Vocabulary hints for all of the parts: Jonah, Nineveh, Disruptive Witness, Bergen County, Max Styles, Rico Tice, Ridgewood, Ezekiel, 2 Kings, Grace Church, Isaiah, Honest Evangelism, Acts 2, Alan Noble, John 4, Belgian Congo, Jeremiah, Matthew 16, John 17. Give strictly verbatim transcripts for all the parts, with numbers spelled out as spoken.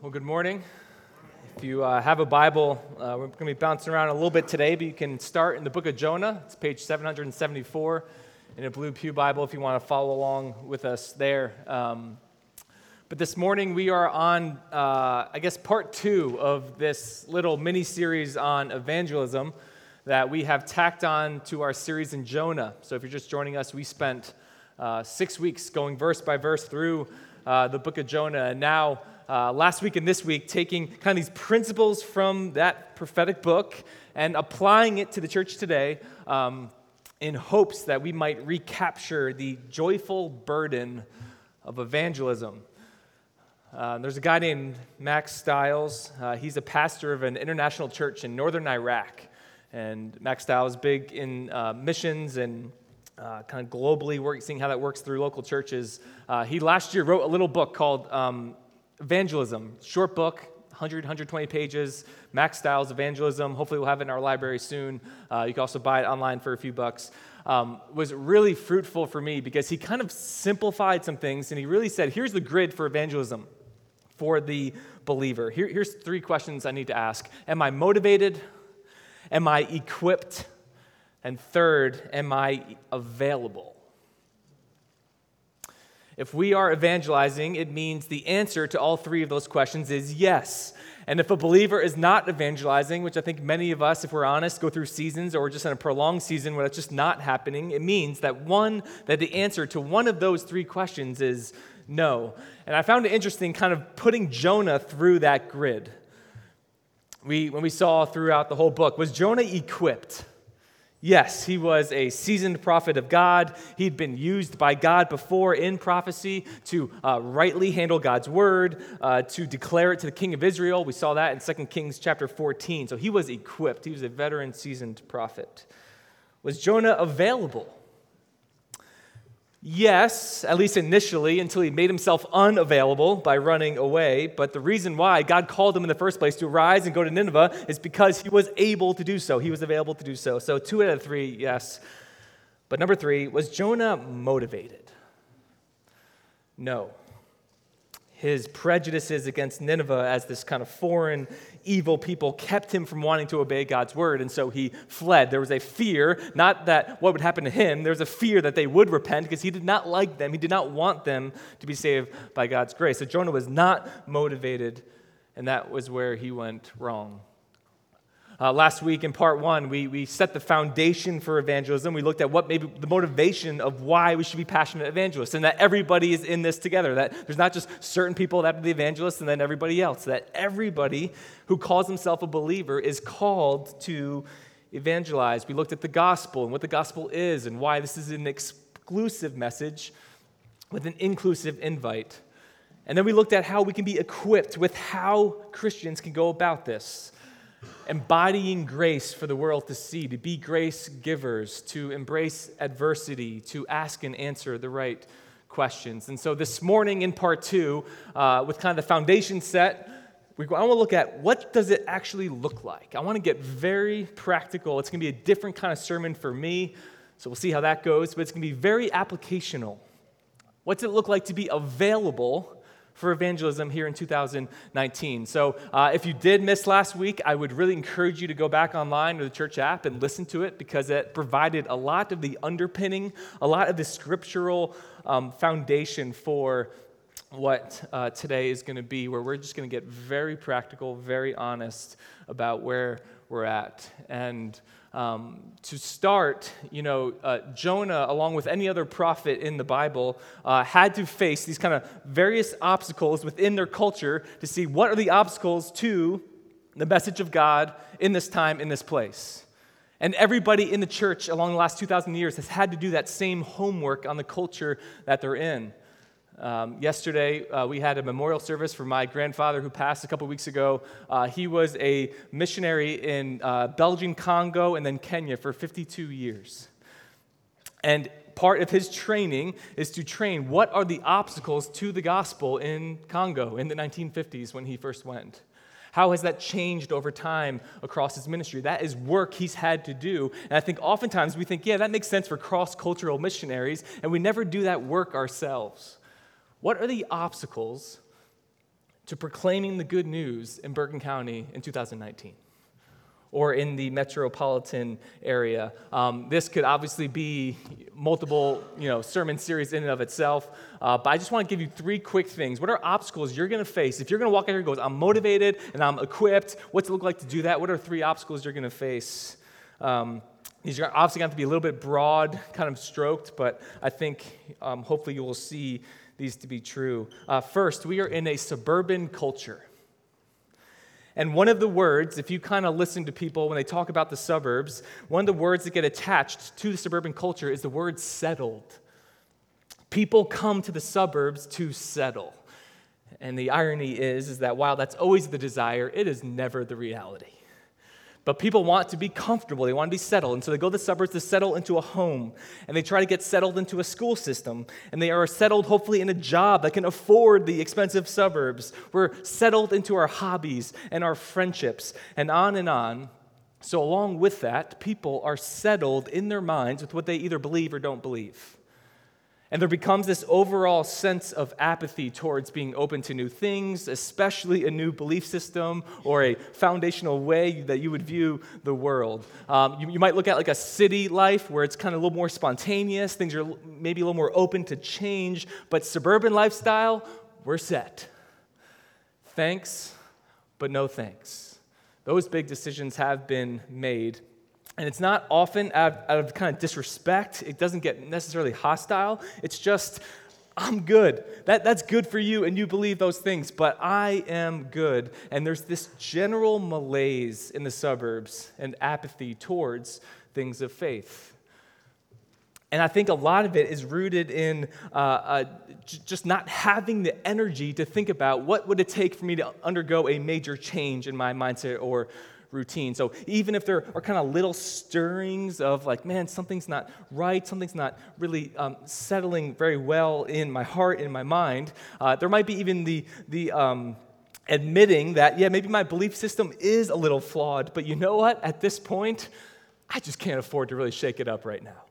Well, good morning. If you uh, have a Bible, uh, we're going to be bouncing around a little bit today, but you can start in the book of Jonah. It's page seven seventy-four in a Blue Pew Bible if you want to follow along with us there. Um, but this morning we are on, uh, I guess, part two of this little mini-series on evangelism that we have tacked on to our series in Jonah. So if you're just joining us, we spent uh, six weeks going verse by verse through uh, the book of Jonah, and now Uh, last week and this week, taking kind of these principles from that prophetic book and applying it to the church today um, in hopes that we might recapture the joyful burden of evangelism. Uh, there's a guy named Max Styles. Uh, he's a pastor of an international church in northern Iraq. And Max Styles is big in uh, missions and Uh, kind of globally work, seeing how that works through local churches. Uh, he last year wrote a little book called um, Evangelism, short book, one hundred, one hundred twenty pages, Max Styles Evangelism. Hopefully we'll have it in our library soon. Uh, you can also buy it online for a few bucks. Um, was really fruitful for me because he kind of simplified some things, and he really said, here's the grid for evangelism for the believer. Here, here's three questions I need to ask. Am I motivated? Am I equipped? And third, am I available? If we are evangelizing, it means the answer to all three of those questions is yes. And if a believer is not evangelizing, which I think many of us, if we're honest, go through seasons or we're just in a prolonged season where that's just not happening, it means that one, that the answer to one of those three questions is no. And I found it interesting kind of putting Jonah through that grid. We, when we saw throughout the whole book, was Jonah equipped? Yes, he was a seasoned prophet of God. He'd been used by God before in prophecy to uh, rightly handle God's word, uh, to declare it to the king of Israel. We saw that in Second Kings chapter fourteen. So he was equipped. He was a veteran seasoned prophet. Was Jonah available? Yes, at least initially, until he made himself unavailable by running away. But the reason why God called him in the first place to rise and go to Nineveh is because he was able to do so. He was available to do so. So two out of three, yes. But number three, was Jonah motivated? No. His prejudices against Nineveh as this kind of foreign, evil people kept him from wanting to obey God's word, and so he fled. There was a fear, not that what would happen to him, there was a fear that they would repent because he did not like them. He did not want them to be saved by God's grace. So Jonah was not motivated, and that was where he went wrong. Uh, last week in part one, we, we set the foundation for evangelism. We looked at what maybe the motivation of why we should be passionate evangelists, and that everybody is in this together, that there's not just certain people that are the evangelists and then everybody else, that everybody who calls himself a believer is called to evangelize. We looked at the gospel and what the gospel is and why this is an exclusive message with an inclusive invite. And then we looked at how we can be equipped with how Christians can go about this. Embodying grace for the world to see, to be grace givers, to embrace adversity, to ask and answer the right questions. And so this morning in part two, uh, with kind of the foundation set, we, I want to look at what does it actually look like. I want to get very practical. It's going to be a different kind of sermon for me, so we'll see how that goes, but it's going to be very applicational. What's it look like to be available for evangelism here in two thousand nineteen. So uh, if you did miss last week, I would really encourage you to go back online or the church app and listen to it because it provided a lot of the underpinning, a lot of the scriptural um, foundation for what uh, today is going to be, where we're just going to get very practical, very honest about where we're at. And Um, to start, you know, uh, Jonah, along with any other prophet in the Bible, uh, had to face these kind of various obstacles within their culture to see what are the obstacles to the message of God in this time, in this place. And everybody in the church along the last two thousand years has had to do that same homework on the culture that they're in. Um, yesterday, uh, we had a memorial service for my grandfather who passed a couple weeks ago. Uh, he was a missionary in uh, Belgian Congo and then Kenya for fifty-two years. And part of his training is to train what are the obstacles to the gospel in Congo in the nineteen fifties when he first went. How has that changed over time across his ministry? That is work he's had to do. And I think oftentimes we think, yeah, that makes sense for cross-cultural missionaries, and we never do that work ourselves. What are the obstacles to proclaiming the good news in Bergen County in two thousand nineteen or in the metropolitan area. Um, this could obviously be multiple, you know, sermon series in and of itself, uh, but I just want to give you three quick things. What are obstacles you're going to face? If you're going to walk out here and go, I'm motivated and I'm equipped, what's it look like to do that? What are three obstacles you're going to face? Um, These are obviously going to have to be a little bit broad, kind of stroked, but I think um, hopefully you will see these to be true. Uh, first, we are in a suburban culture. And one of the words, if you kind of listen to people when they talk about the suburbs, one of the words that get attached to the suburban culture is the word settled. People come to the suburbs to settle. And the irony is, is that while that's always the desire, it is never the reality. But people want to be comfortable. They want to be settled. And so they go to the suburbs to settle into a home. And they try to get settled into a school system. And they are settled, hopefully, in a job that can afford the expensive suburbs. We're settled into our hobbies and our friendships and on and on. So along with that, people are settled in their minds with what they either believe or don't believe. And there becomes this overall sense of apathy towards being open to new things, especially a new belief system or a foundational way that you would view the world. Um, you, you might look at like a city life where it's kind of a little more spontaneous, things are maybe a little more open to change, but suburban lifestyle, we're set. Thanks, but no thanks. Those big decisions have been made. And it's not often out of, out of kind of disrespect. It doesn't get necessarily hostile. It's just, I'm good. That, that's good for you, and you believe those things, but I am good. And there's this general malaise in the suburbs and apathy towards things of faith. And I think a lot of it is rooted in uh, uh, j- just not having the energy to think about what would it take for me to undergo a major change in my mindset or routine. So even if there are kind of little stirrings of like, man, something's not right, something's not really um, settling very well in my heart, in my mind, uh, there might be even the the um, admitting that, yeah, maybe my belief system is a little flawed, but you know what? At this point, I just can't afford to really shake it up right now.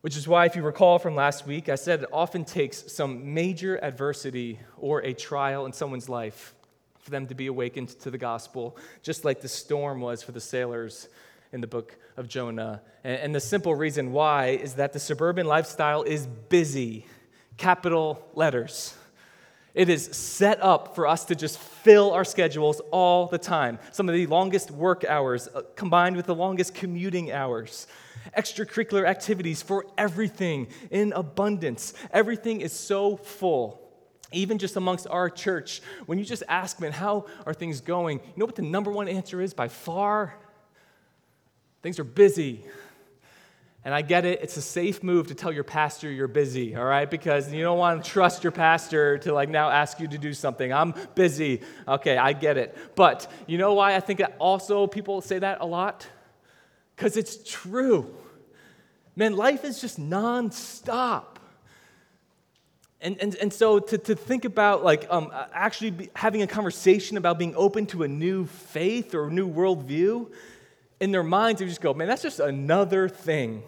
Which is why, if you recall from last week, I said it often takes some major adversity or a trial in someone's life for them to be awakened to the gospel, just like the storm was for the sailors in the book of Jonah. And, and the simple reason why is that the suburban lifestyle is busy, capital letters. It is set up for us to just fill our schedules all the time. Some of the longest work hours uh, combined with the longest commuting hours. Extracurricular activities for everything in abundance. Everything is so full. Even just amongst our church, when you just ask, man, how are things going? You know what the number one answer is by far? Things are busy. And I get it. It's a safe move to tell your pastor you're busy, all right? Because you don't want to trust your pastor to like now ask you to do something. I'm busy. Okay, I get it. But you know why I think that also people say that a lot? Because it's true. Man, life is just nonstop. And, and and so to, to think about like um, actually be having a conversation about being open to a new faith or a new worldview, in their minds they just go, man, that's just another thing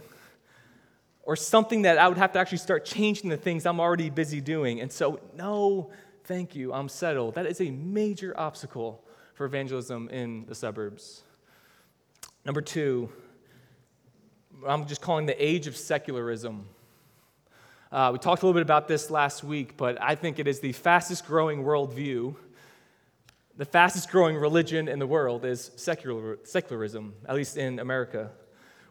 or something that I would have to actually start changing the things I'm already busy doing. And so, no, thank you, I'm settled. That is a major obstacle for evangelism in the suburbs. Number two, I'm just calling the age of secularism. Uh, we talked a little bit about this last week, but I think it is the fastest growing worldview. The fastest growing religion in the world is secular, secularism, at least in America,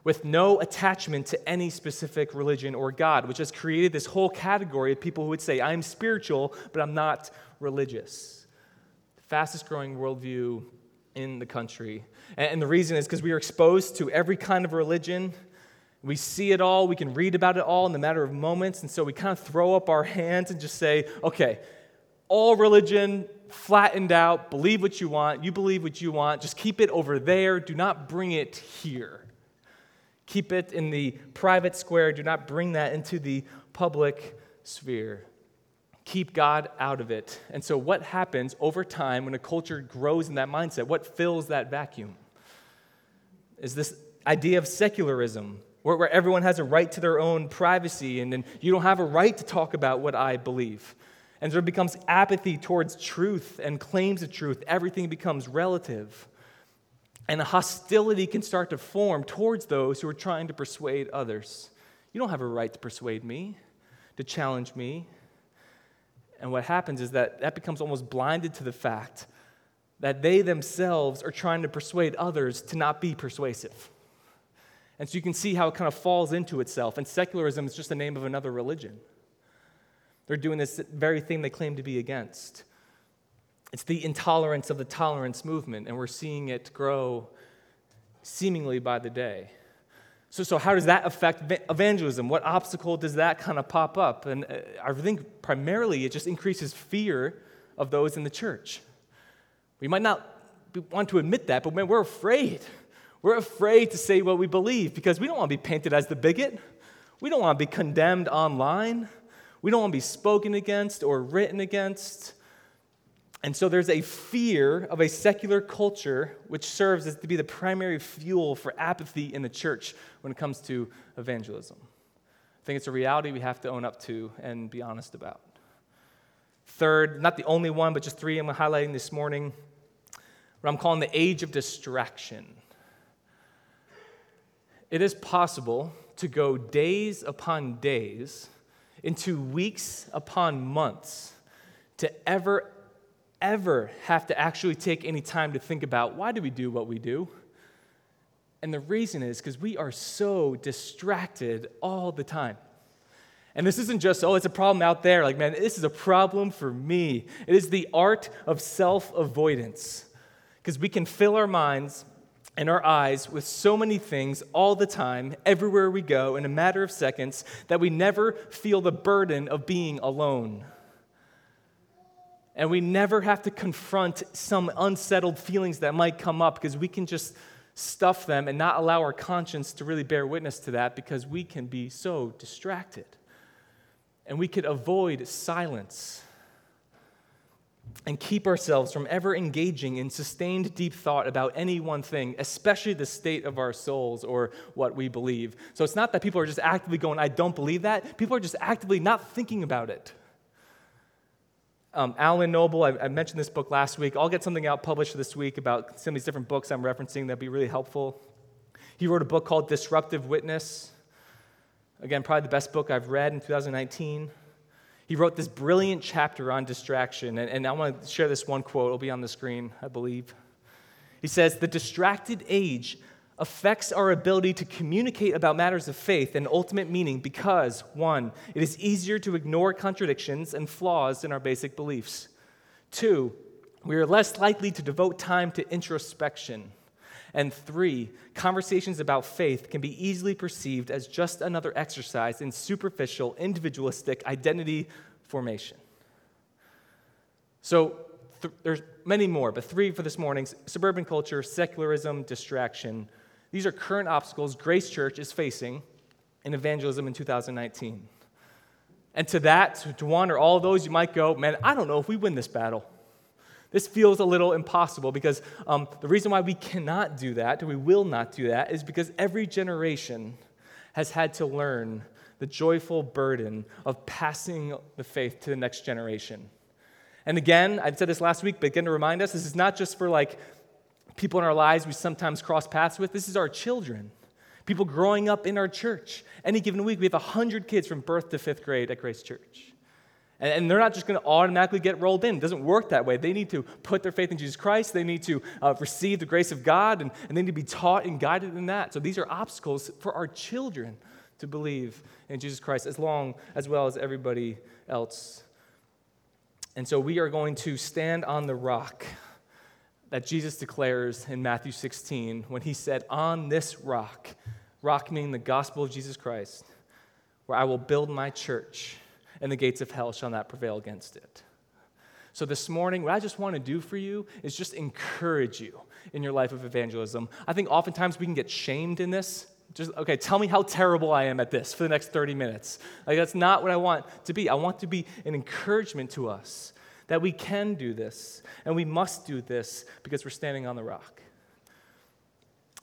with no attachment to any specific religion or God, which has created this whole category of people who would say, I'm spiritual, but I'm not religious. The fastest growing worldview in the country. And, and the reason is because we are exposed to every kind of religion. We see it all, we can read about it all in the matter of moments, and so we kind of throw up our hands and just say, okay, all religion flattened out, believe what you want, you believe what you want, just keep it over there, do not bring it here. Keep it in the private square, do not bring that into the public sphere. Keep God out of it. And so what happens over time when a culture grows in that mindset, what fills that vacuum? Is this idea of secularism, where everyone has a right to their own privacy, and then you don't have a right to talk about what I believe. And there becomes apathy towards truth and claims of truth. Everything becomes relative. And a hostility can start to form towards those who are trying to persuade others. You don't have a right to persuade me, to challenge me. And what happens is that that becomes almost blinded to the fact that they themselves are trying to persuade others to not be persuasive. And so you can see how it kind of falls into itself. And secularism is just the name of another religion. They're doing this very thing they claim to be against. It's the intolerance of the tolerance movement, and we're seeing it grow seemingly by the day. So, so how does that affect evangelism? What obstacle does that kind of pop up? And I think primarily it just increases fear of those in the church. We might not want to admit that, but man, we're afraid. We're afraid to say what we believe because we don't want to be painted as the bigot. We don't want to be condemned online. We don't want to be spoken against or written against. And so there's a fear of a secular culture which serves as to be the primary fuel for apathy in the church when it comes to evangelism. I think it's a reality we have to own up to and be honest about. Third, not the only one, but just three I'm highlighting this morning, what I'm calling the age of distraction. It is possible to go days upon days into weeks upon months to ever, ever have to actually take any time to think about why do we do what we do? And the reason is because we are so distracted all the time. And this isn't just, oh, it's a problem out there. Like, man, this is a problem for me. It is the art of self-avoidance because we can fill our minds and our eyes with so many things all the time, everywhere we go, in a matter of seconds, that we never feel the burden of being alone. And we never have to confront some unsettled feelings that might come up because we can just stuff them and not allow our conscience to really bear witness to that because we can be so distracted. And we could avoid silence and keep ourselves from ever engaging in sustained deep thought about any one thing, especially the state of our souls or what we believe. So it's not that people are just actively going, I don't believe that. People are just actively not thinking about it. Um, Alan Noble, I, I mentioned this book last week. I'll get something out published this week about some of these different books I'm referencing that'd be really helpful. He wrote a book called Disruptive Witness. Again, probably the best book I've read in two thousand nineteen. He wrote this brilliant chapter on distraction, and, and I want to share this one quote. It'll be on the screen, I believe. He says, "The distracted age affects our ability to communicate about matters of faith and ultimate meaning because, one, it is easier to ignore contradictions and flaws in our basic beliefs. Two, we are less likely to devote time to introspection. And three, conversations about faith can be easily perceived as just another exercise in superficial, individualistic identity formation." So th- there's many more, but three for this morning: suburban culture, secularism, distraction. These are current obstacles Grace Church is facing in evangelism in two thousand nineteen. And to that, to one or all of those, you might go, man, I don't know if we win this battle. This feels a little impossible because um, the reason why we cannot do that, we will not do that, is because every generation has had to learn the joyful burden of passing the faith to the next generation. And again, I said this last week, but again to remind us, this is not just for like people in our lives we sometimes cross paths with. This is our children, people growing up in our church. Any given week, we have one hundred kids from birth to fifth grade at Grace Church. And they're not just going to automatically get rolled in. It doesn't work that way. They need to put their faith in Jesus Christ. They need to uh, receive the grace of God, and, and they need to be taught and guided in that. So these are obstacles for our children to believe in Jesus Christ as long as well as everybody else. And so we are going to stand on the rock that Jesus declares in Matthew sixteen when he said, on this rock, rock meaning the gospel of Jesus Christ, where I will build my church, and the gates of hell shall not prevail against it. So this morning, what I just want to do for you is just encourage you in your life of evangelism. I think oftentimes we can get shamed in this. Just, okay, tell me how terrible I am at this for the next thirty minutes. Like, that's not what I want to be. I want to be an encouragement to us that we can do this, and we must do this because we're standing on the rock.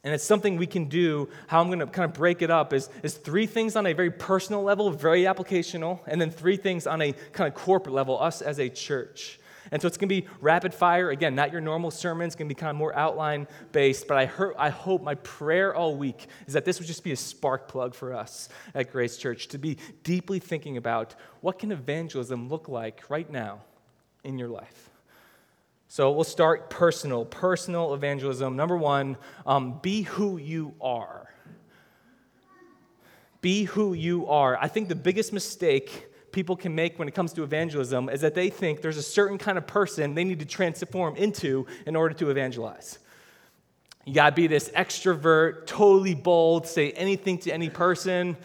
And it's something we can do. How I'm going to kind of break it up is, is three things on a very personal level, very applicational, and then three things on a kind of corporate level, us as a church. And so it's going to be rapid fire. Again, not your normal sermon. It's going to be kind of more outline-based. But I, heard, I hope my prayer all week is that this would just be a spark plug for us at Grace Church to be deeply thinking about what can evangelism look like right now in your life. So we'll start personal, personal evangelism. Number one, um, be who you are. Be who you are. I think the biggest mistake people can make when it comes to evangelism is that they think there's a certain kind of person they need to transform into in order to evangelize. You gotta be this extrovert, totally bold, say anything to any person.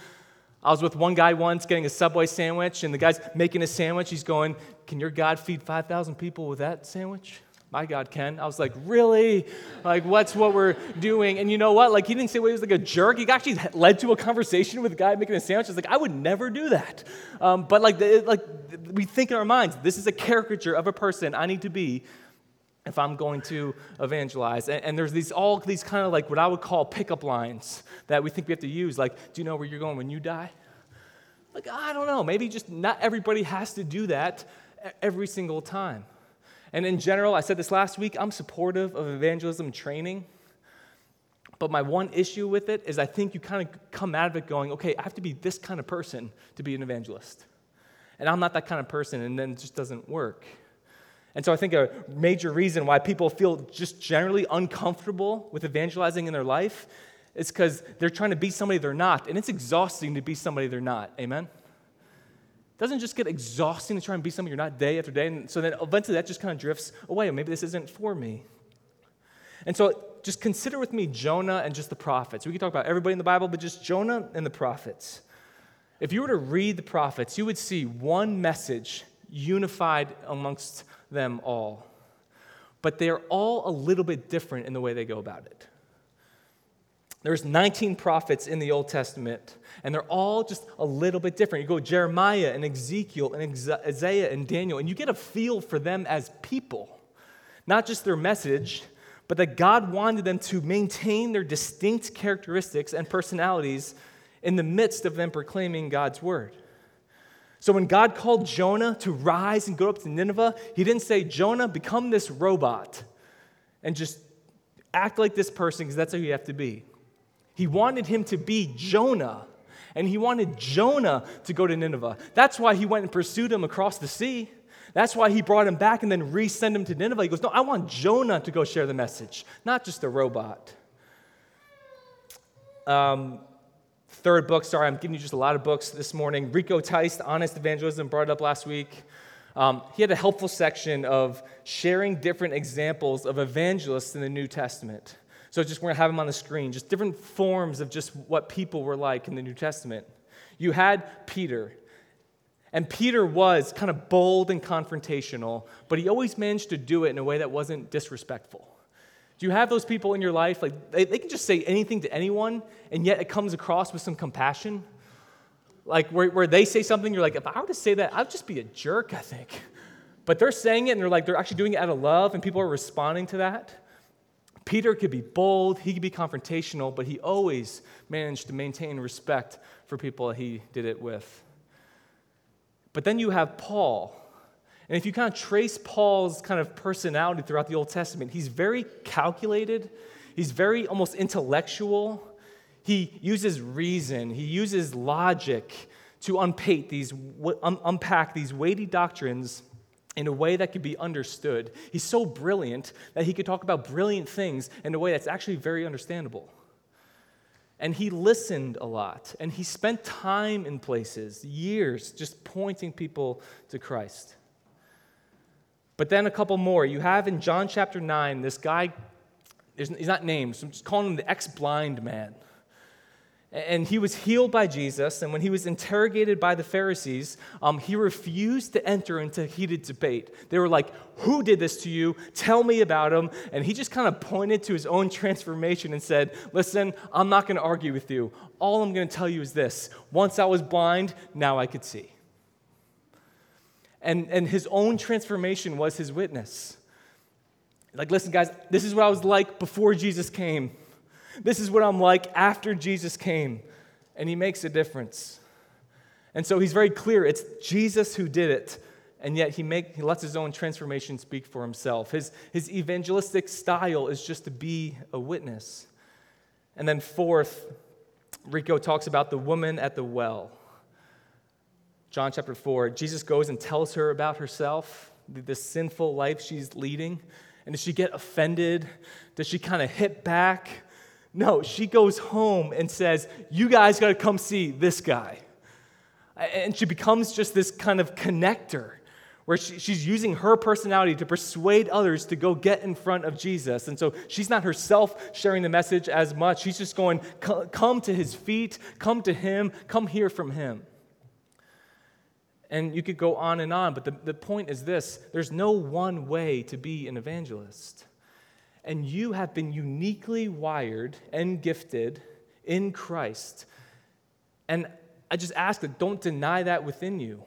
I was with one guy once getting a Subway sandwich, and the guy's making a sandwich. He's going, "Can your God feed five thousand people with that sandwich?" My God can. I was like, really? Like, what's what we're doing? And you know what? Like, he didn't say well, he was like a jerk. He actually led to a conversation with a guy making a sandwich. I was like, I would never do that. Um, but like, the, like we think in our minds, this is a caricature of a person I need to be if I'm going to evangelize. And, and there's these all these kind of like what I would call pickup lines that we think we have to use. Like, do you know where you're going when you die? Like, I don't know. Maybe just not everybody has to do that every single time. And in general, I said this last week, I'm supportive of evangelism training, but my one issue with it is I think you kind of come out of it going, okay, I have to be this kind of person to be an evangelist, and I'm not that kind of person, and then it just doesn't work. And so I think a major reason why people feel just generally uncomfortable with evangelizing in their life is because they're trying to be somebody they're not, and it's exhausting to be somebody they're not, amen? Doesn't just get exhausting to try and be something you're not day after day? And so then eventually that just kind of drifts away. Maybe this isn't for me. And so just consider with me Jonah and just the prophets. We can talk about everybody in the Bible, but just Jonah and the prophets. If you were to read the prophets, you would see one message unified amongst them all. But they are all a little bit different in the way they go about it. There's nineteen prophets in the Old Testament, and they're all just a little bit different. You go Jeremiah and Ezekiel and Isaiah and Daniel, and you get a feel for them as people, not just their message, but that God wanted them to maintain their distinct characteristics and personalities in the midst of them proclaiming God's word. So when God called Jonah to rise and go up to Nineveh, he didn't say, Jonah, become this robot and just act like this person because that's how you have to be. He wanted him to be Jonah, and he wanted Jonah to go to Nineveh. That's why he went and pursued him across the sea. That's why he brought him back and then re-sent him to Nineveh. He goes, no, I want Jonah to go share the message, not just a robot. Um, third book, sorry, I'm giving you just a lot of books this morning. Rico Tice, Honest Evangelism, brought it up last week. Um, he had a helpful section of sharing different examples of evangelists in the New Testament. So just we're going to have them on the screen, just different forms of just what people were like in the New Testament. You had Peter, and Peter was kind of bold and confrontational, but he always managed to do it in a way that wasn't disrespectful. Do you have those people in your life? Like they, they can just say anything to anyone, and yet it comes across with some compassion. Like where, where they say something, you're like, if I were to say that, I'd just be a jerk, I think. But they're saying it, and they're like, they're actually doing it out of love, and people are responding to that. Peter could be bold, he could be confrontational, but he always managed to maintain respect for people he did it with. But then you have Paul. And if you kind of trace Paul's kind of personality throughout the Old Testament, he's very calculated, he's very almost intellectual. He uses reason, he uses logic to unpack these, unpack these weighty doctrines in a way that could be understood. He's so brilliant that he could talk about brilliant things in a way that's actually very understandable. And he listened a lot, and he spent time in places, years, just pointing people to Christ. But then a couple more. You have in John chapter nine, this guy, he's not named, so I'm just calling him the ex-blind man. And he was healed by Jesus, and when he was interrogated by the Pharisees, um, he refused to enter into heated debate. They were like, who did this to you? Tell me about him. And he just kind of pointed to his own transformation and said, listen, I'm not going to argue with you. All I'm going to tell you is this. Once I was blind, now I could see. And, and his own transformation was his witness. Like, listen, guys, this is what I was like before Jesus came. This is what I'm like after Jesus came, and he makes a difference. And so he's very clear. It's Jesus who did it, and yet he make he lets his own transformation speak for himself. His, his evangelistic style is just to be a witness. And then fourth, Rico talks about the woman at the well. John chapter four, Jesus goes and tells her about herself, the, the sinful life she's leading. And does she get offended? Does she kind of hit back? No, she goes home and says, you guys got to come see this guy. And she becomes just this kind of connector where she, she's using her personality to persuade others to go get in front of Jesus. And so she's not herself sharing the message as much. She's just going, come to his feet, come to him, come hear from him. And you could go on and on, but the, the point is this. There's no one way to be an evangelist. And you have been uniquely wired and gifted in Christ. And I just ask that don't deny that within you.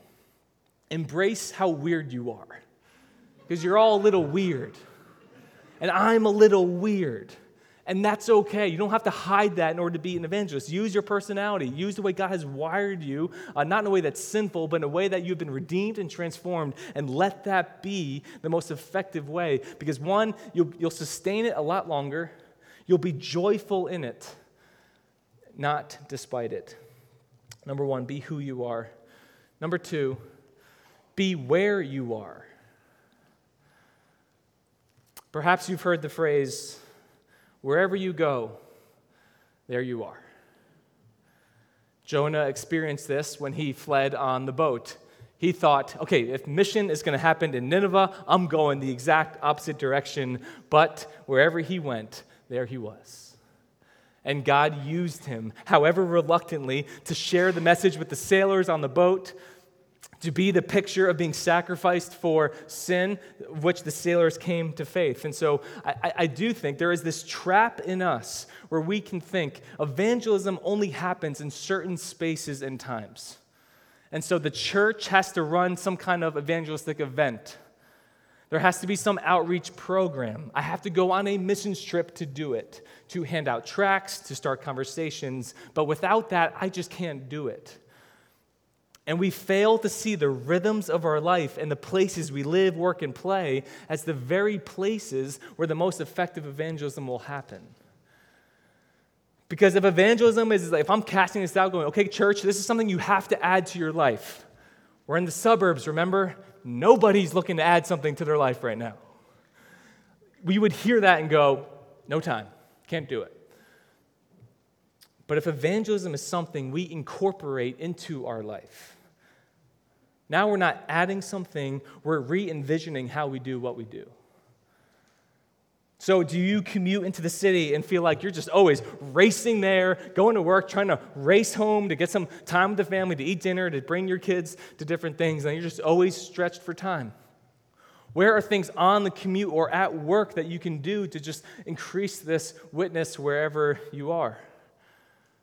Embrace how weird you are. Because you're all a little weird. And I'm a little weird. And that's okay. You don't have to hide that in order to be an evangelist. Use your personality. Use the way God has wired you, uh, not in a way that's sinful, but in a way that you've been redeemed and transformed. And let that be the most effective way. Because one, you'll, you'll sustain it a lot longer. You'll be joyful in it, not despite it. Number one, be who you are. Number two, be where you are. Perhaps you've heard the phrase, wherever you go, there you are. Jonah experienced this when he fled on the boat. He thought, okay, if mission is going to happen in Nineveh, I'm going the exact opposite direction. But wherever he went, there he was. And God used him, however reluctantly, to share the message with the sailors on the boat, to be the picture of being sacrificed for sin, which the sailors came to faith. And so I, I do think there is this trap in us where we can think evangelism only happens in certain spaces and times. And so the church has to run some kind of evangelistic event. There has to be some outreach program. I have to go on a missions trip to do it, to hand out tracts, to start conversations. But without that, I just can't do it. And we fail to see the rhythms of our life and the places we live, work, and play as the very places where the most effective evangelism will happen. Because if evangelism is, if I'm casting this out going, okay, church, this is something you have to add to your life. We're in the suburbs, remember? Nobody's looking to add something to their life right now. We would hear that and go, no time, can't do it. But if evangelism is something we incorporate into our life, now we're not adding something, we're re-envisioning how we do what we do. So do you commute into the city and feel like you're just always racing there, going to work, trying to race home to get some time with the family, to eat dinner, to bring your kids to different things, and you're just always stretched for time? Where are things on the commute or at work that you can do to just increase this witness wherever you are?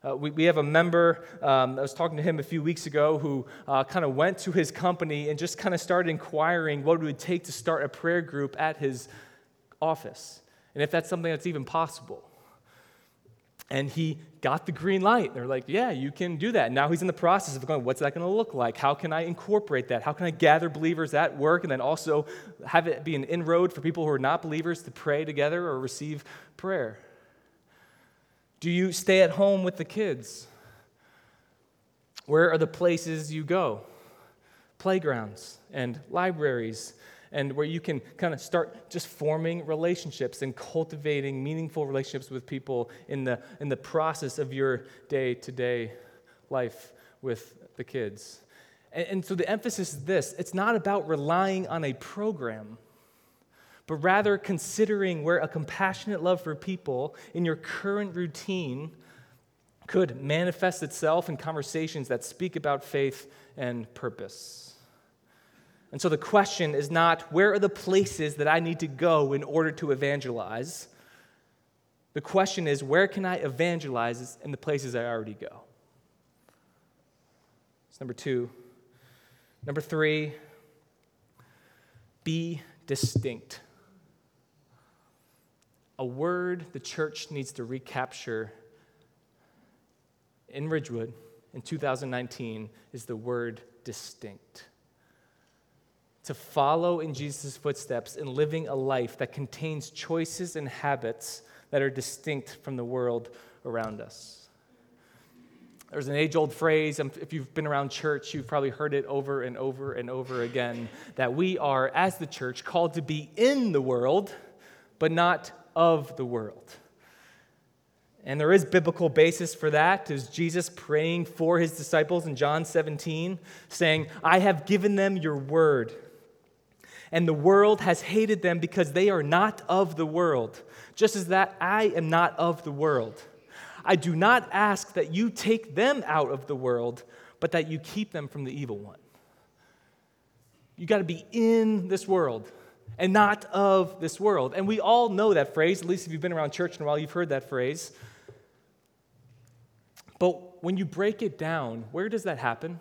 Uh, we, we have a member, um, I was talking to him a few weeks ago, who uh, kind of went to his company and just kind of started inquiring what it would take to start a prayer group at his office, and if that's something that's even possible. And he got the green light. They're like, yeah, you can do that. And now he's in the process of going, what's that going to look like? How can I incorporate that? How can I gather believers at work and then also have it be an inroad for people who are not believers to pray together or receive prayer? Do you stay at home with the kids? Where are the places you go? Playgrounds and libraries, and where you can kind of start just forming relationships and cultivating meaningful relationships with people in the in the process of your day-to-day life with the kids. And, and so the emphasis is this. It's not about relying on a program, but rather considering where a compassionate love for people in your current routine could manifest itself in conversations that speak about faith and purpose. And so the question is not, where are the places that I need to go in order to evangelize? The question is, where can I evangelize in the places I already go? That's number two. Number three, be distinct. a word the church needs to recapture in Ridgewood in two thousand nineteen is the word distinct. To follow in Jesus' footsteps in living a life that contains choices and habits that are distinct from the world around us. There's an age-old phrase, if you've been around church, you've probably heard it over and over and over again, that we are, as the church, called to be in the world, but not of the world. And there is biblical basis for that, is Jesus praying for his disciples in John seventeen, saying, I have given them your word, and the world has hated them because they are not of the world, just as that I am not of the world. I do not ask that you take them out of the world, but that you keep them from the evil one. You got to be in this world and not of this world. And we all know that phrase, at least if you've been around church in a while, you've heard that phrase. But when you break it down, where does that happen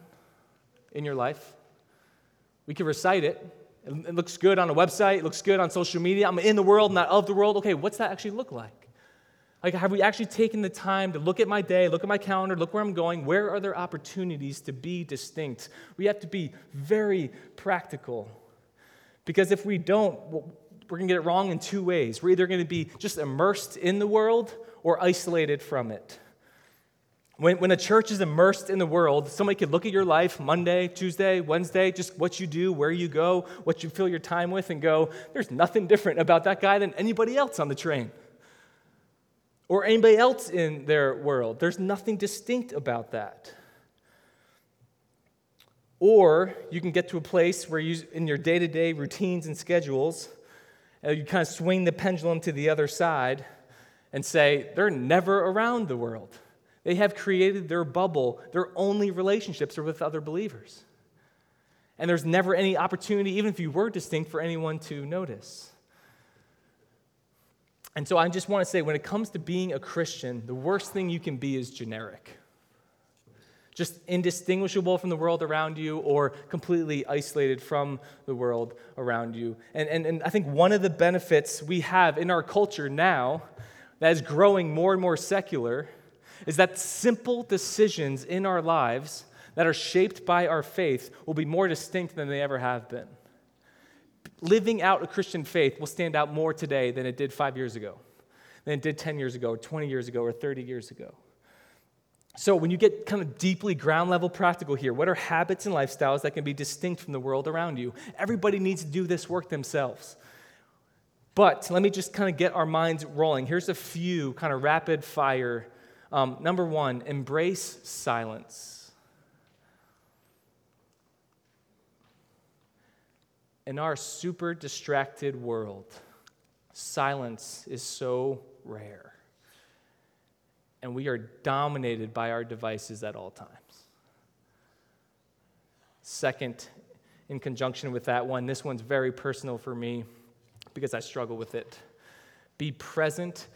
in your life? We can recite it. It looks good on a website. It looks good on social media. I'm in the world, not of the world. Okay, what's that actually look like? Like, have we actually taken the time to look at my day, look at my calendar, look where I'm going? Where are there opportunities to be distinct? We have to be very practical. Because if we don't, we're going to get it wrong in two ways. We're either going to be just immersed in the world or isolated from it. When, when a church is immersed in the world, somebody could look at your life Monday, Tuesday, Wednesday, just what you do, where you go, what you fill your time with, and go, there's nothing different about that guy than anybody else on the train. Or anybody else in their world. There's nothing distinct about that. Or you can get to a place where you, in your day-to-day routines and schedules, you kind of swing the pendulum to the other side and say, they're never around the world. They have created their bubble. Their only relationships are with other believers. And there's never any opportunity, even if you were distinct, for anyone to notice. And so I just want to say, when it comes to being a Christian, the worst thing you can be is generic. Just indistinguishable from the world around you or completely isolated from the world around you. And, and, and I think one of the benefits we have in our culture now that is growing more and more secular is that simple decisions in our lives that are shaped by our faith will be more distinct than they ever have been. Living out a Christian faith will stand out more today than it did five years ago, than it did ten years ago, or twenty years ago, or thirty years ago. So when you get kind of deeply ground level practical here, what are habits and lifestyles that can be distinct from the world around you? Everybody needs to do this work themselves. But let me just kind of get our minds rolling. Here's a few kind of rapid fire. Um, number one, embrace silence. In our super distracted world, silence is so rare. And we are dominated by our devices at all times. Second, in conjunction with that one, this one's very personal for me because I struggle with it. Be present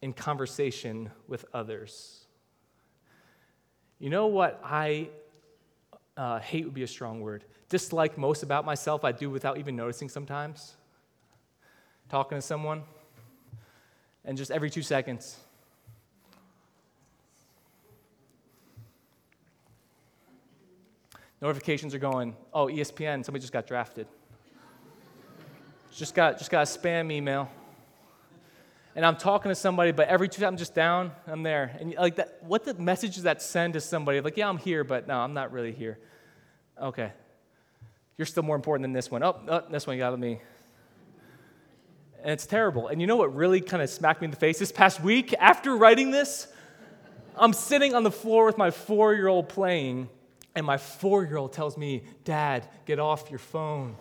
in conversation with others. You know what I uh, hate would be a strong word. Dislike most about myself, I do without even noticing sometimes. Talking to someone, and just every two seconds. Notifications are going, oh, E S P N, somebody just got drafted. just got just got a spam email. And I'm talking to somebody, but every two, I'm just down, I'm there. And like that, what the message does that send to somebody? Like, yeah, I'm here, but no, I'm not really here. Okay. You're still more important than this one. Oh, oh this one you got me. And it's terrible. And you know what really kind of smacked me in the face this past week? After writing this, I'm sitting on the floor with my four-year-old playing, and my four-year-old tells me, Dad, get off your phone.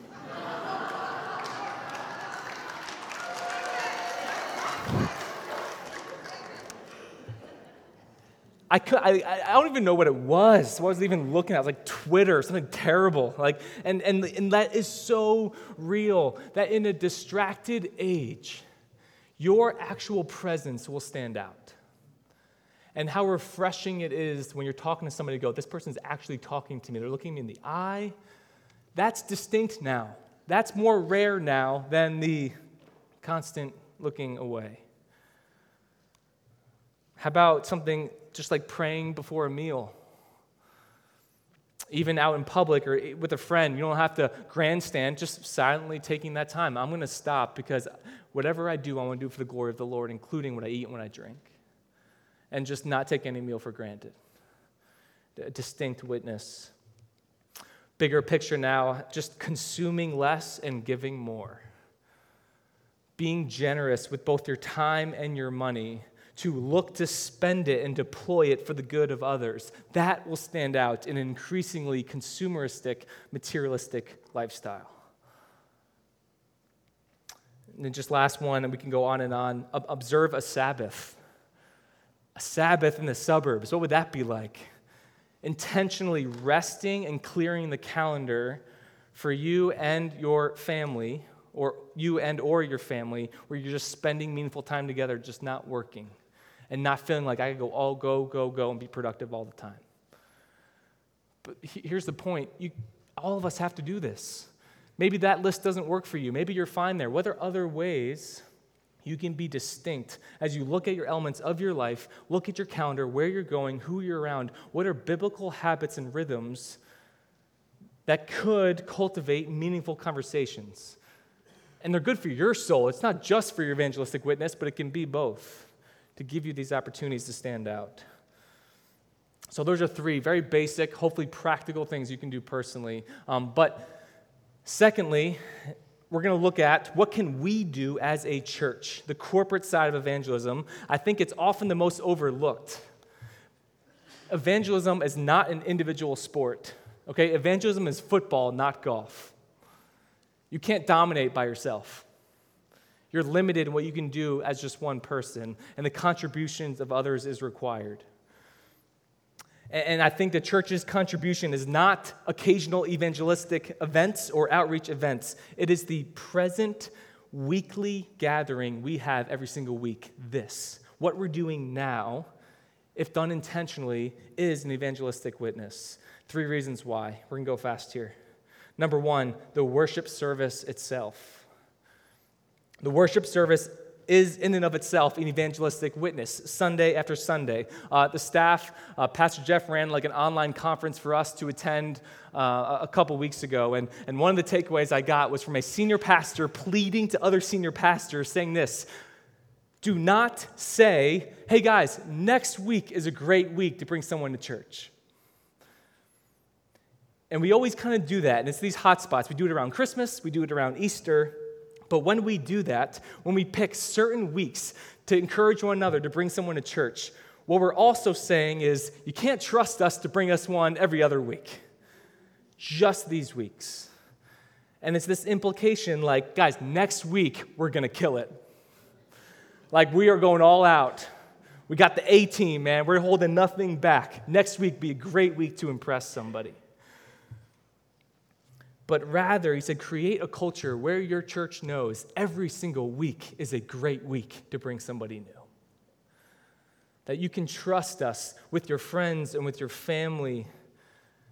I, could, I I don't even know what it was. What I was even looking at, it was like Twitter, something terrible. Like, and and and that is so real that in a distracted age, your actual presence will stand out. And how refreshing it is when you're talking to somebody, to go, this person's actually talking to me. They're looking me in the eye. That's distinct now. That's more rare now than the constant looking away? How about something just like praying before a meal? Even out in public or with a friend, you don't have to grandstand, just silently taking that time. I'm going to stop because whatever I do, I want to do for the glory of the Lord, including what I eat and what I drink. And just not take any meal for granted. A distinct witness. Bigger picture now, just consuming less and giving more. Being generous with both your time and your money to look to spend it and deploy it for the good of others. That will stand out in an increasingly consumeristic, materialistic lifestyle. And then just last one, and we can go on and on. Observe a Sabbath. A Sabbath in the suburbs. What would that be like? Intentionally resting and clearing the calendar for you and your family, or you and or your family, where you're just spending meaningful time together, just not working and not feeling like I could go all go, go, go and be productive all the time. But here's the point. You, all of us have to do this. Maybe that list doesn't work for you. Maybe you're fine there. What are other ways you can be distinct as you look at your elements of your life, look at your calendar, where you're going, who you're around? What are biblical habits and rhythms that could cultivate meaningful conversations? And they're good for your soul. It's not just for your evangelistic witness, but it can be both to give you these opportunities to stand out. So those are three very basic, hopefully practical things you can do personally. Um, but secondly, we're going to look at what can we do as a church, the corporate side of evangelism. I think it's often the most overlooked. Evangelism is not an individual sport. Okay, evangelism is football, not golf. You can't dominate by yourself. You're limited in what you can do as just one person, and the contributions of others is required. And I think the church's contribution is not occasional evangelistic events or outreach events. It is the present weekly gathering we have every single week. This, what we're doing now, if done intentionally, is an evangelistic witness. Three reasons why. We're going to go fast here. Number one, the worship service itself. The worship service is in and of itself an evangelistic witness, Sunday after Sunday. Uh, the staff, uh, Pastor Jeff ran like an online conference for us to attend uh, a couple weeks ago, and, and one of the takeaways I got was from a senior pastor pleading to other senior pastors saying this, do not say, hey guys, next week is a great week to bring someone to church. And we always kind of do that, and it's these hot spots. We do it around Christmas, we do it around Easter, but when we do that, when we pick certain weeks to encourage one another to bring someone to church, what we're also saying is you can't trust us to bring us one every other week, just these weeks. And it's this implication like, guys, next week we're going to kill it. Like we are going all out. We got the A team, man. We're holding nothing back. Next week be a great week to impress somebody. But rather, he said, create a culture where your church knows every single week is a great week to bring somebody new. That you can trust us with your friends and with your family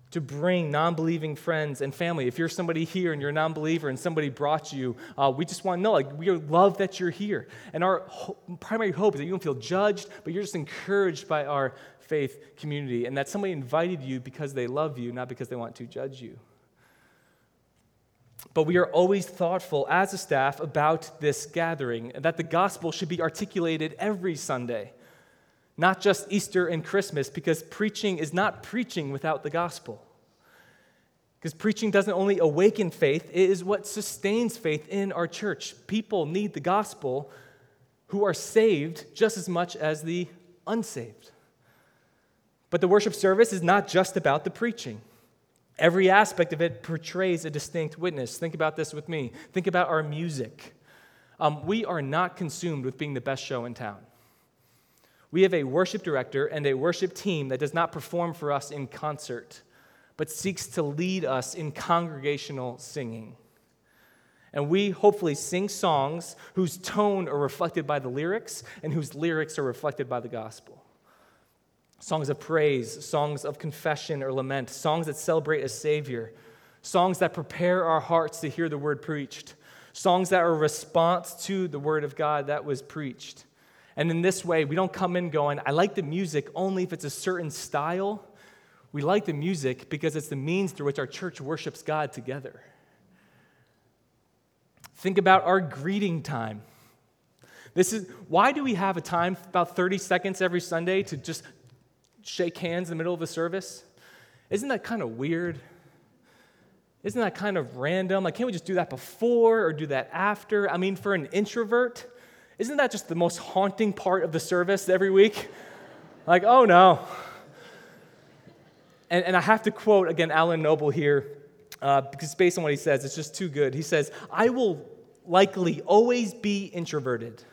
to bring non-believing friends and family. If you're somebody here and you're a non-believer and somebody brought you, uh, we just want to know, like, we love that you're here. And our ho- primary hope is that you don't feel judged, but you're just encouraged by our faith community and that somebody invited you because they love you, not because they want to judge you. But we are always thoughtful as a staff about this gathering, and that the gospel should be articulated every Sunday, not just Easter and Christmas, because preaching is not preaching without the gospel. Because preaching doesn't only awaken faith, it is what sustains faith in our church. People need the gospel who are saved just as much as the unsaved. But the worship service is not just about the preaching. Every aspect of it portrays a distinct witness. Think about this with me. Think about our music. Um, we are not consumed with being the best show in town. We have a worship director and a worship team that does not perform for us in concert, but seeks to lead us in congregational singing. And we hopefully sing songs whose tone are reflected by the lyrics and whose lyrics are reflected by the gospel. Songs of praise, songs of confession or lament, songs that celebrate a Savior, songs that prepare our hearts to hear the word preached, songs that are a response to the word of God that was preached. And in this way, we don't come in going, I like the music only if it's a certain style. We like the music because it's the means through which our church worships God together. Think about our greeting time. This is why do we have a time, about thirty seconds every Sunday, to just shake hands in the middle of the service? Isn't that kind of weird? Isn't that kind of random? Like, can't we just do that before or do that after? I mean, for an introvert, isn't that just the most haunting part of the service every week? Like, oh no. And, and I have to quote, again, Alan Noble here, uh, because based on what he says, it's just too good. He says, I will likely always be introverted,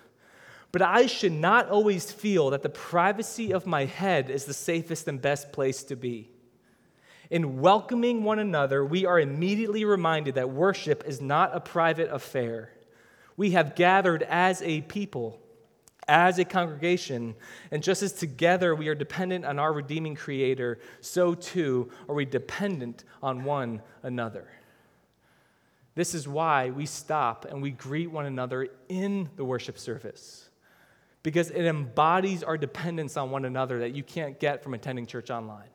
but I should not always feel that the privacy of my head is the safest and best place to be. In welcoming one another, we are immediately reminded that worship is not a private affair. We have gathered as a people, as a congregation, and just as together we are dependent on our redeeming Creator, so too are we dependent on one another. This is why we stop and we greet one another in the worship service, because it embodies our dependence on one another that you can't get from attending church online.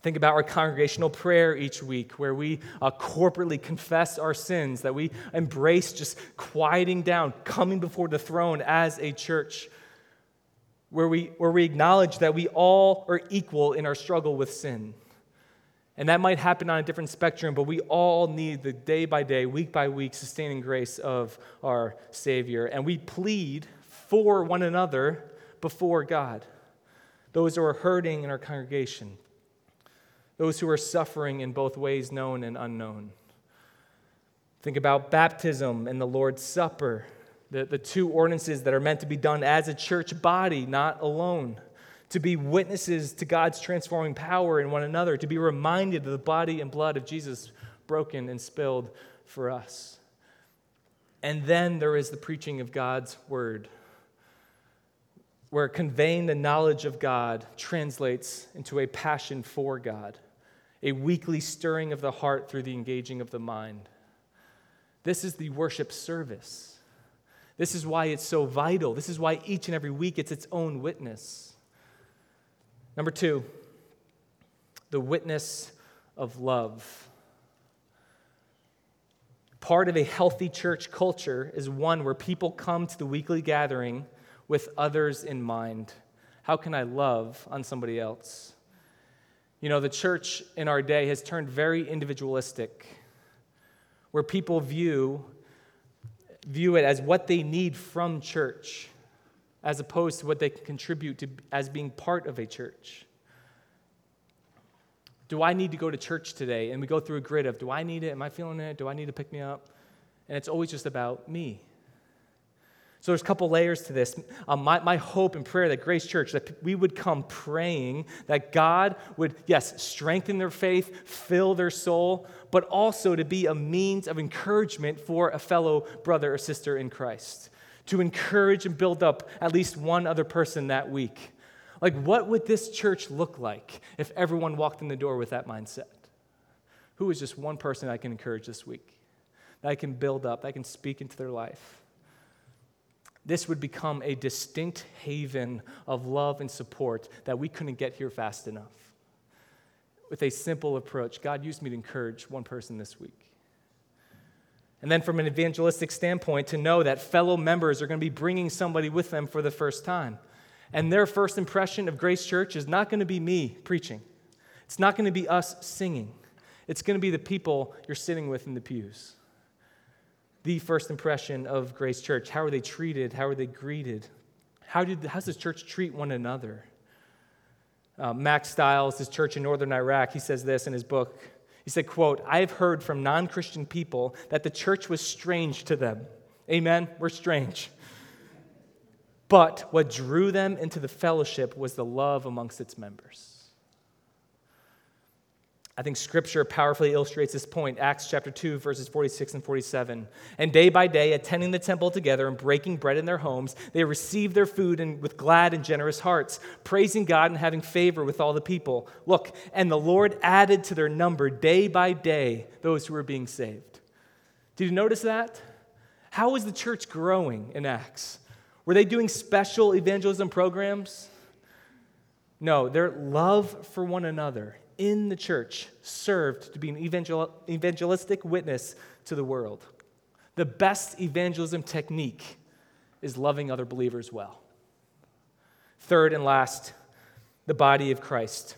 Think about our congregational prayer each week where we uh, corporately confess our sins, that we embrace just quieting down, coming before the throne as a church, where we, where we acknowledge that we all are equal in our struggle with sin. And that might happen on a different spectrum, but we all need the day by day, week by week, sustaining grace of our Savior. And we plead for one another before God, those who are hurting in our congregation, those who are suffering in both ways, known and unknown. Think about baptism and the Lord's Supper, the, the two ordinances that are meant to be done as a church body, not alone, to be witnesses to God's transforming power in one another, to be reminded of the body and blood of Jesus broken and spilled for us. And then there is the preaching of God's word, where conveying the knowledge of God translates into a passion for God, a weekly stirring of the heart through the engaging of the mind. This is the worship service. This is why it's so vital. This is why each and every week it's its own witness. Number two, the witness of love. Part of a healthy church culture is one where people come to the weekly gathering with others in mind. How can I love on somebody else? You know, the church in our day has turned very individualistic, where people view, view it as what they need from church, as opposed to what they can contribute to as being part of a church. Do I need to go to church today? And we go through a grid of, do I need it? Am I feeling it? Do I need to pick me up? And it's always just about me. So there's a couple layers to this. Um, my, my hope and prayer that Grace Church, that we would come praying that God would, yes, strengthen their faith, fill their soul, but also to be a means of encouragement for a fellow brother or sister in Christ, to encourage and build up at least one other person that week. Like, what would this church look like if everyone walked in the door with that mindset? Who is just one person I can encourage this week, that I can build up, that I can speak into their life? This would become a distinct haven of love and support that we couldn't get here fast enough. With a simple approach, God used me to encourage one person this week. And then from an evangelistic standpoint, to know that fellow members are going to be bringing somebody with them for the first time. And their first impression of Grace Church is not going to be me preaching. It's not going to be us singing. It's going to be the people you're sitting with in the pews. The first impression of Grace Church. How are they treated? How are they greeted? How did how does the church treat one another? Uh, Max Styles, his church in northern Iraq, he says this in his book. He said, quote, I have heard from non-Christian people that the church was strange to them. Amen? We're strange. But what drew them into the fellowship was the love amongst its members. I think Scripture powerfully illustrates this point. Acts chapter two, verses forty-six and forty-seven. And day by day, attending the temple together and breaking bread in their homes, they received their food and with glad and generous hearts, praising God and having favor with all the people. Look, and the Lord added to their number day by day those who were being saved. Did you notice that? How was the church growing in Acts? Were they doing special evangelism programs? No, their love for one another in the church served to be an evangel- evangelistic witness to the world. The best evangelism technique is loving other believers well. Third and last, the body of Christ.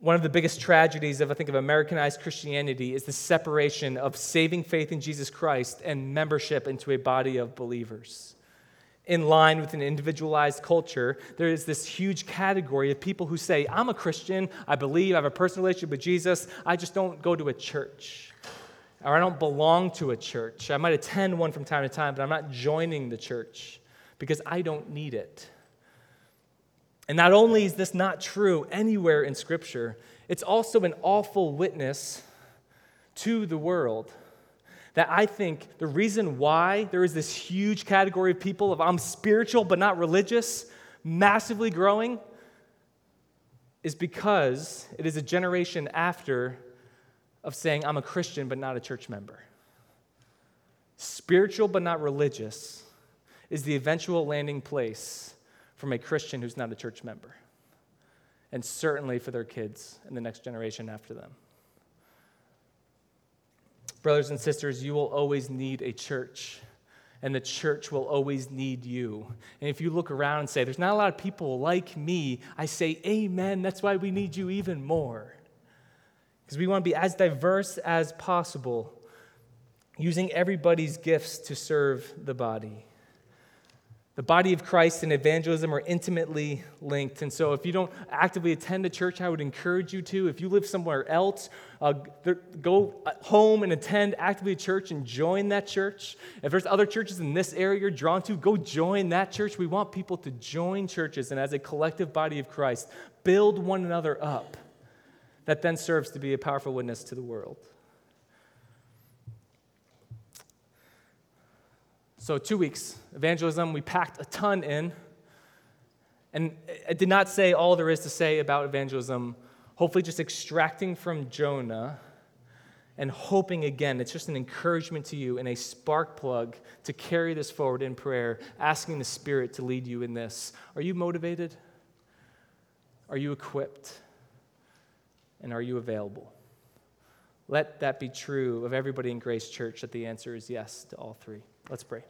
One of the biggest tragedies of, I think, of Americanized Christianity is the separation of saving faith in Jesus Christ and membership into a body of believers. In line with an individualized culture, there is this huge category of people who say, I'm a Christian, I believe, I have a personal relationship with Jesus, I just don't go to a church, or I don't belong to a church. I might attend one from time to time, but I'm not joining the church because I don't need it. And not only is this not true anywhere in Scripture, it's also an awful witness to the world that I think the reason why there is this huge category of people of I'm spiritual but not religious, massively growing, is because it is a generation after of saying I'm a Christian but not a church member. Spiritual but not religious is the eventual landing place from a Christian who's not a church member, and certainly for their kids and the next generation after them. Brothers and sisters, you will always need a church, and the church will always need you. And if you look around and say, there's not a lot of people like me, I say, amen, that's why we need you even more, because we want to be as diverse as possible, using everybody's gifts to serve the body. The body of Christ and evangelism are intimately linked, and so if you don't actively attend a church, I would encourage you to. If you live somewhere else, uh, go home and attend actively a church and join that church. If there's other churches in this area you're drawn to, go join that church. We want people to join churches, and as a collective body of Christ, build one another up. That then serves to be a powerful witness to the world. So two weeks, evangelism, we packed a ton in, and I did not say all there is to say about evangelism, hopefully just extracting from Jonah and hoping again. It's just an encouragement to you and a spark plug to carry this forward in prayer, asking the Spirit to lead you in this. Are you motivated? Are you equipped? And are you available? Let that be true of everybody in Grace Church, that the answer is yes to all three. Let's pray.